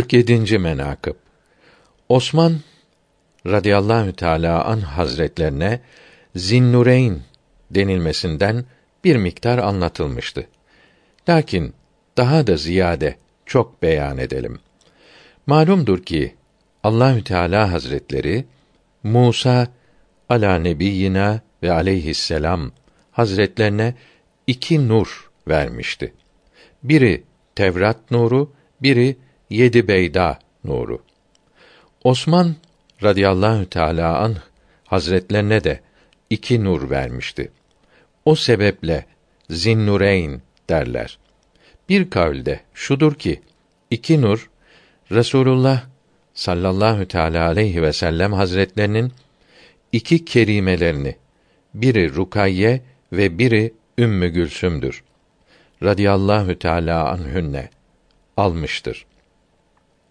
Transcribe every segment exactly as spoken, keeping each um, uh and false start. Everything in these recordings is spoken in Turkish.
kırk yedinci menakıb Osman radıyallahu teâlâ anh hazretlerine Zinnureyn denilmesinden bir miktar anlatılmıştı. Lakin daha da ziyade çok beyan edelim. Malumdur ki Allahü Teala Hazretleri Musa ala nebiyyina ve aleyhisselam hazretlerine iki nur vermişti. Biri Tevrat nuru, biri yedi beyda nuru. Osman radıyallahu teâlâ anh hazretlerine de iki nur vermişti. O sebeple Zinnureyn derler. Bir kavlde şudur ki iki nur Resulullah sallallahu teâlâ aleyhi ve sellem hazretlerinin iki kerimelerini, biri Rukayye ve biri Ümmü Gülsüm'dür radıyallahu teâlâ anhünne almıştır.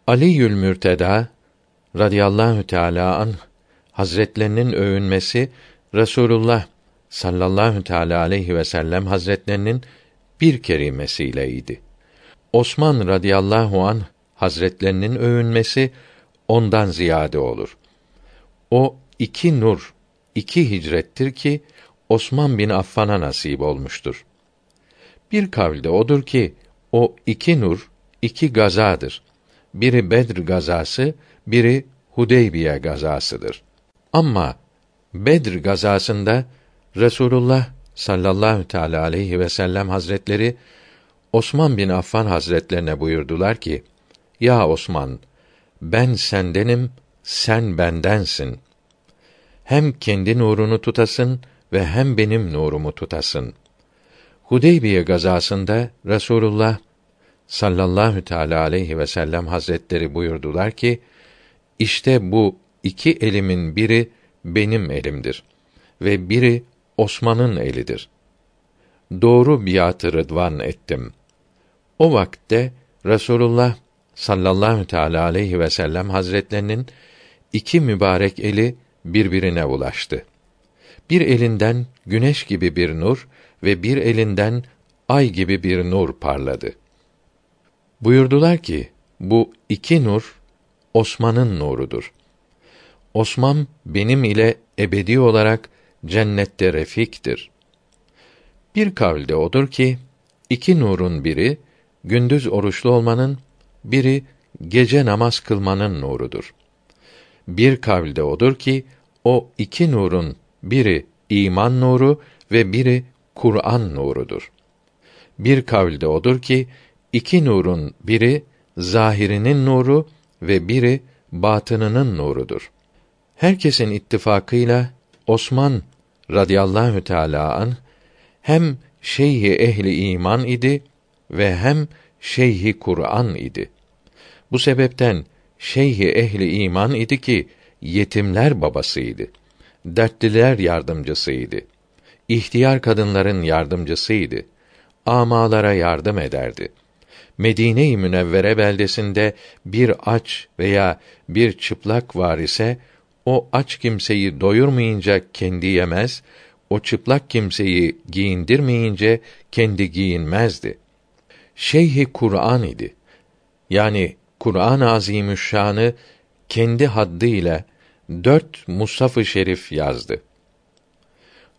Aliyyül-Mürteda radıyallahu teâlâ anh hazretlerinin övünmesi Resulullah sallallahu teâlâ aleyhi ve sellem hazretlerinin bir kerimesiyle idi. Osman radıyallahu anh hazretlerinin övünmesi ondan ziyade olur. O iki nur, iki hicrettir ki Osman bin Affan'a nasip olmuştur. Bir kavlde odur ki o iki nur, iki gazadır. Biri Bedir gazası, biri Hudeybiye gazasıdır. Ama Bedir gazasında Resulullah sallallahu teâlâ aleyhi ve sellem hazretleri Osman bin Affan hazretlerine buyurdular ki: "Ya Osman, ben sendenim, sen bendensin. Hem kendi nurunu tutasın ve hem benim nurumu tutasın." Hudeybiye gazasında Resulullah sallallahu teâlâ aleyhi ve sellem hazretleri buyurdular ki: "İşte bu iki elimin biri benim elimdir ve biri Osman'ın elidir. Doğru biat-ı Rıdvan ettim." O vakte Resulullah sallallahu teâlâ aleyhi ve sellem hazretlerinin iki mübarek eli birbirine ulaştı. Bir elinden güneş gibi bir nur ve bir elinden ay gibi bir nur parladı. Buyurdular ki, bu iki nur Osman'ın nurudur. Osman benim ile ebedi olarak cennette refiktir. Bir kavlde odur ki, iki nurun biri gündüz oruçlu olmanın, biri gece namaz kılmanın nurudur. Bir kavlde odur ki, o iki nurun biri iman nuru ve biri Kur'an nurudur. Bir kavlde odur ki, iki nurun biri zahirinin nuru ve biri batınının nurudur. Herkesin ittifakıyla Osman radıyallahu teâlâ anh hem şeyh-i ehli iman idi ve hem şeyh-i Kur'an idi. Bu sebepten şeyh-i ehli iman idi ki yetimler babasıydı. Dertliler yardımcısıydı. İhtiyar kadınların yardımcısıydı. Amalara yardım ederdi. Medine-i Münevvere beldesinde bir aç veya bir çıplak var ise, o aç kimseyi doyurmayınca kendi yemez, o çıplak kimseyi giyindirmeyince kendi giyinmezdi. Şeyh-i Kur'an idi. Yani Kur'an-ı Azimüşşan'ı kendi haddıyla dört Musaf-ı Şerif yazdı.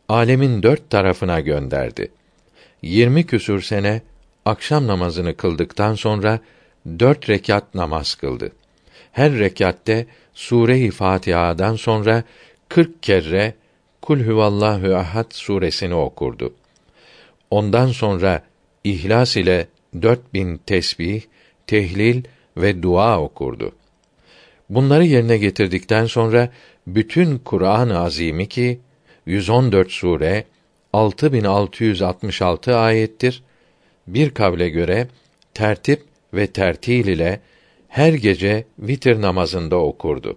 Âlemin dört tarafına gönderdi. Yirmi küsur sene akşam namazını kıldıktan sonra dört rekat namaz kıldı. Her rekatte Sure-i Fatiha'dan sonra kırk kere Kulhüvallahü Ahad suresini okurdu. Ondan sonra İhlas ile dört bin tesbih, tehlil ve dua okurdu. Bunları yerine getirdikten sonra bütün Kur'an-ı Azim'i ki yüz on dört sure, altı bin altı yüz altmış altı ayettir. Bir kavle göre tertip ve tertil ile her gece vitir namazında okurdu.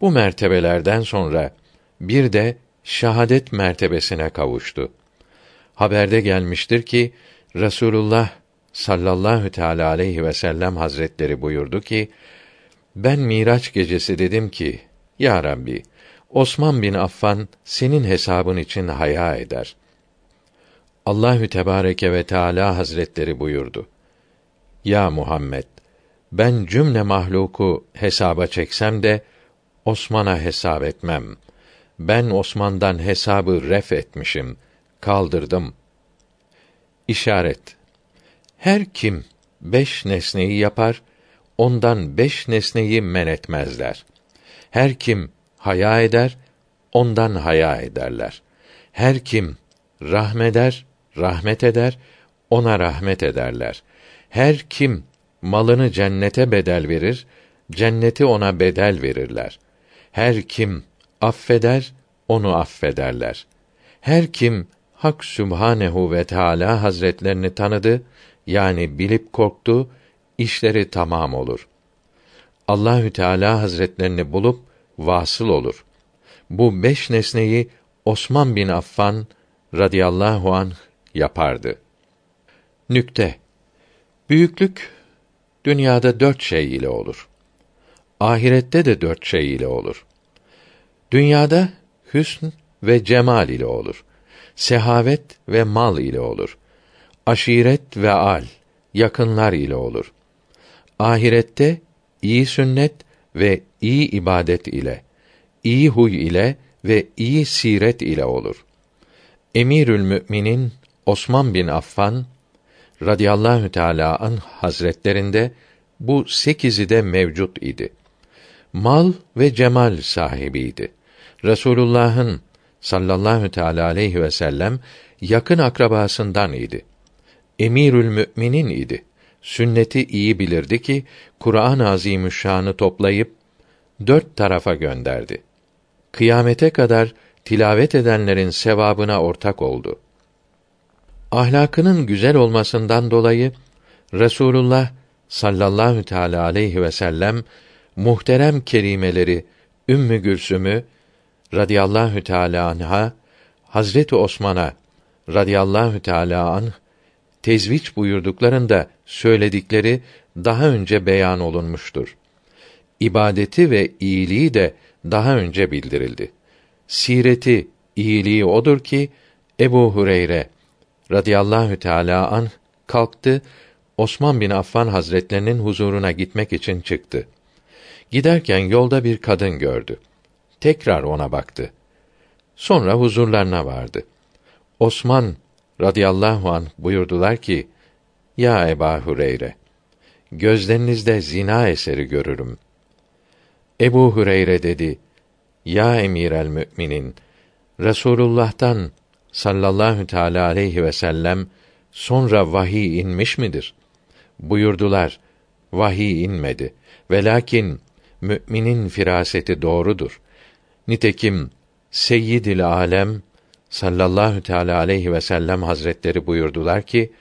Bu mertebelerden sonra bir de şahadet mertebesine kavuştu. Haberde gelmiştir ki Resulullah sallallahu teâlâ aleyhi ve sellem hazretleri buyurdu ki: "Ben Miraç gecesi dedim ki, Ya Rabbi, Osman bin Affan senin hesabın için haya eder." Allahü tebareke ve teâlâ hazretleri buyurdu: "Ya Muhammed, ben cümle mahluku hesaba çeksem de Osman'a hesap etmem. Ben Osman'dan hesabı ref etmişim, kaldırdım. İşaret: her kim beş nesneyi yapar, ondan beş nesneyi men etmezler. Her kim haya eder, ondan haya ederler. Her kim rahmeder, rahmet eder, ona rahmet ederler. Her kim malını cennete bedel verir, cenneti ona bedel verirler. Her kim affeder, onu affederler. Her kim Hak Sübhanehu ve Teâlâ Hazretlerini tanıdı, yani bilip korktu, işleri tamam olur. Allahü Teâlâ Hazretlerini bulup vasıl olur. Bu beş nesneyi Osman bin Affan radıyallahu anh yapardı. Nükte: büyüklük dünyada dört şey ile olur. Ahirette de dört şey ile olur. Dünyada hüsn ve cemal ile olur. Sehavet ve mal ile olur. Aşiret ve al, yakınlar ile olur. Ahirette iyi sünnet ve iyi ibadet ile, iyi huy ile ve iyi siret ile olur. Emirül Müminin Osman bin Affan radıyallahu teâlâ anh hazretlerinde bu sekizi de mevcut idi. Mal ve cemal sahibiydi. Resûlullah'ın sallallahu teâlâ aleyhi ve sellem yakın akrabasından idi. Emirül Müminin idi. Sünneti iyi bilirdi ki Kur'an-ı Azimüşşan'ı toplayıp dört tarafa gönderdi. Kıyamete kadar tilavet edenlerin sevabına ortak oldu. Ahlakının güzel olmasından dolayı Resulullah sallallahu teâlâ aleyhi ve sellem muhterem kerimeleri Ümmü Gülsüm'ü radıyallahu teâlâ anha Hazreti Osman'a radıyallahu teâlâ anh tezviç buyurduklarında söyledikleri daha önce beyan olunmuştur. İbadeti ve iyiliği de daha önce bildirildi. Sireti, iyiliği odur ki Ebu Hüreyre radıyallahu teâlâ anh kalktı, Osman bin Affan Hazretlerinin huzuruna gitmek için çıktı. Giderken yolda bir kadın gördü. Tekrar ona baktı. Sonra huzurlarına vardı. Osman radıyallahu anh buyurdular ki: "Ya Ebu Hüreyre, gözlerinizde zina eseri görürüm." Ebu Hüreyre dedi: "Ya Emirü'l-Müminin, Resulullah'tan sallallahu teâlâ aleyhi ve sellem sonra vahiy inmiş midir?" Buyurdular: "Vahiy inmedi. Velakin müminin firaseti doğrudur. Nitekim Seyyid-il-âlem sallallahu teâlâ aleyhi ve sellem Hazretleri buyurdular ki: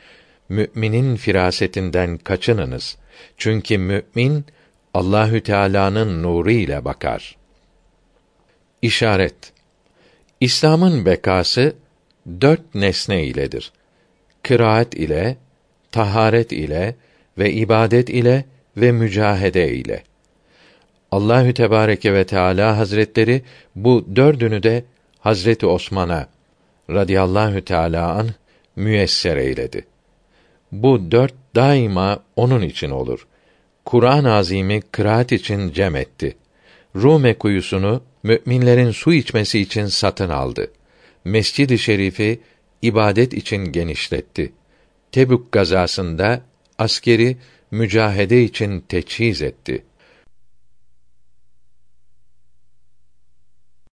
Müminin firasetinden kaçınınız. Çünkü mümin Allahü Teâlâ'nın nuru ile bakar." İşaret: İslam'ın bekası dört nesne iledir. Kıraat ile, taharet ile ve ibadet ile ve mücahede ile. Allahü Tebareke ve Teâlâ Hazretleri bu dördünü de Hazreti Osman'a radıyallahu teâlâ anh müyesser eyledi. Bu dört daima onun için olur. Kur'an-ı Azim'i kıraat için cem etti. Rûme kuyusunu müminlerin su içmesi için satın aldı. Mescid-i Şerifi ibadet için genişletti. Tebük gazasında askeri mücahede için teçhiz etti.